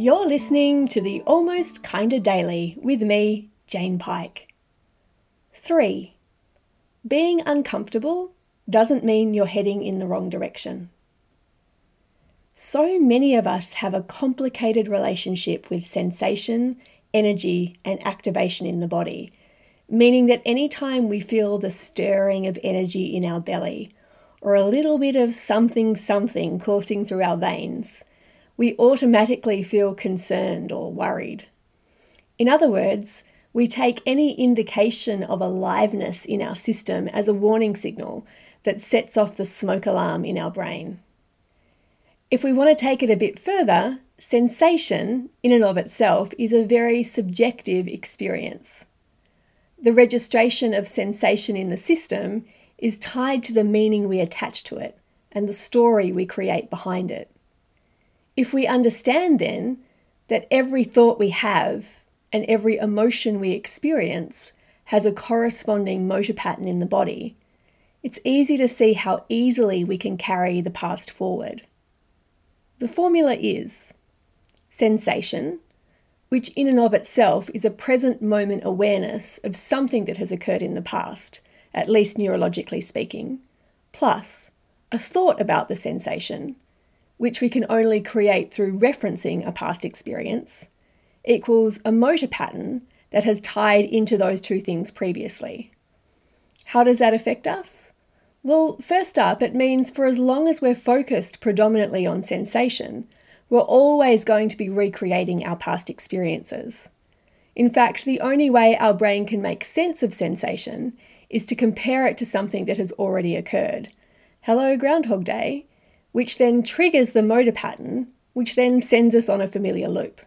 You're listening to the Almost Kinda Daily with me, Jane Pike. 3. Being uncomfortable doesn't mean you're heading in the wrong direction. So many of us have a complicated relationship with sensation, energy, and activation in the body, meaning that any time we feel the stirring of energy in our belly, or a little bit of something coursing through our veins, we automatically feel concerned or worried. In other words, we take any indication of aliveness in our system as a warning signal that sets off the smoke alarm in our brain. If we want to take it a bit further, sensation, in and of itself, is a very subjective experience. The registration of sensation in the system is tied to the meaning we attach to it and the story we create behind it. If we understand then that every thought we have and every emotion we experience has a corresponding motor pattern in the body, it's easy to see how easily we can carry the past forward. The formula is sensation, which in and of itself is a present moment awareness of something that has occurred in the past, at least neurologically speaking, plus a thought about the sensation, which we can only create through referencing a past experience, equals a motor pattern that has tied into those two things previously. How does that affect us? Well, first up, it means for as long as we're focused predominantly on sensation, we're always going to be recreating our past experiences. In fact, the only way our brain can make sense of sensation is to compare it to something that has already occurred. Hello, Groundhog Day, which then triggers the motor pattern, which then sends us on a familiar loop.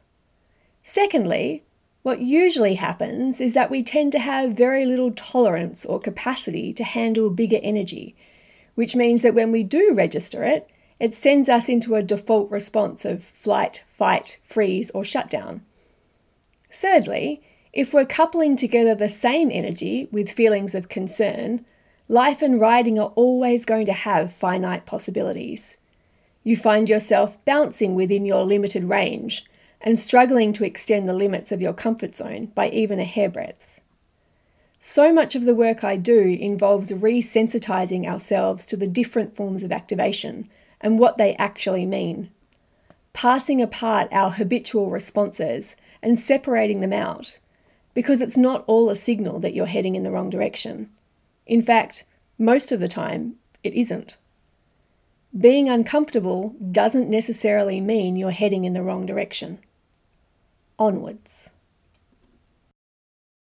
Secondly, what usually happens is that we tend to have very little tolerance or capacity to handle bigger energy, which means that when we do register it, it sends us into a default response of flight, fight, freeze, or shutdown. Thirdly, if we're coupling together the same energy with feelings of concern, life and writing are always going to have finite possibilities. You find yourself bouncing within your limited range, and struggling to extend the limits of your comfort zone by even a hairbreadth. So much of the work I do involves resensitizing ourselves to the different forms of activation and what they actually mean, passing apart our habitual responses and separating them out, because it's not all a signal that you're heading in the wrong direction. In fact, most of the time, it isn't. Being uncomfortable doesn't necessarily mean you're heading in the wrong direction. Onwards.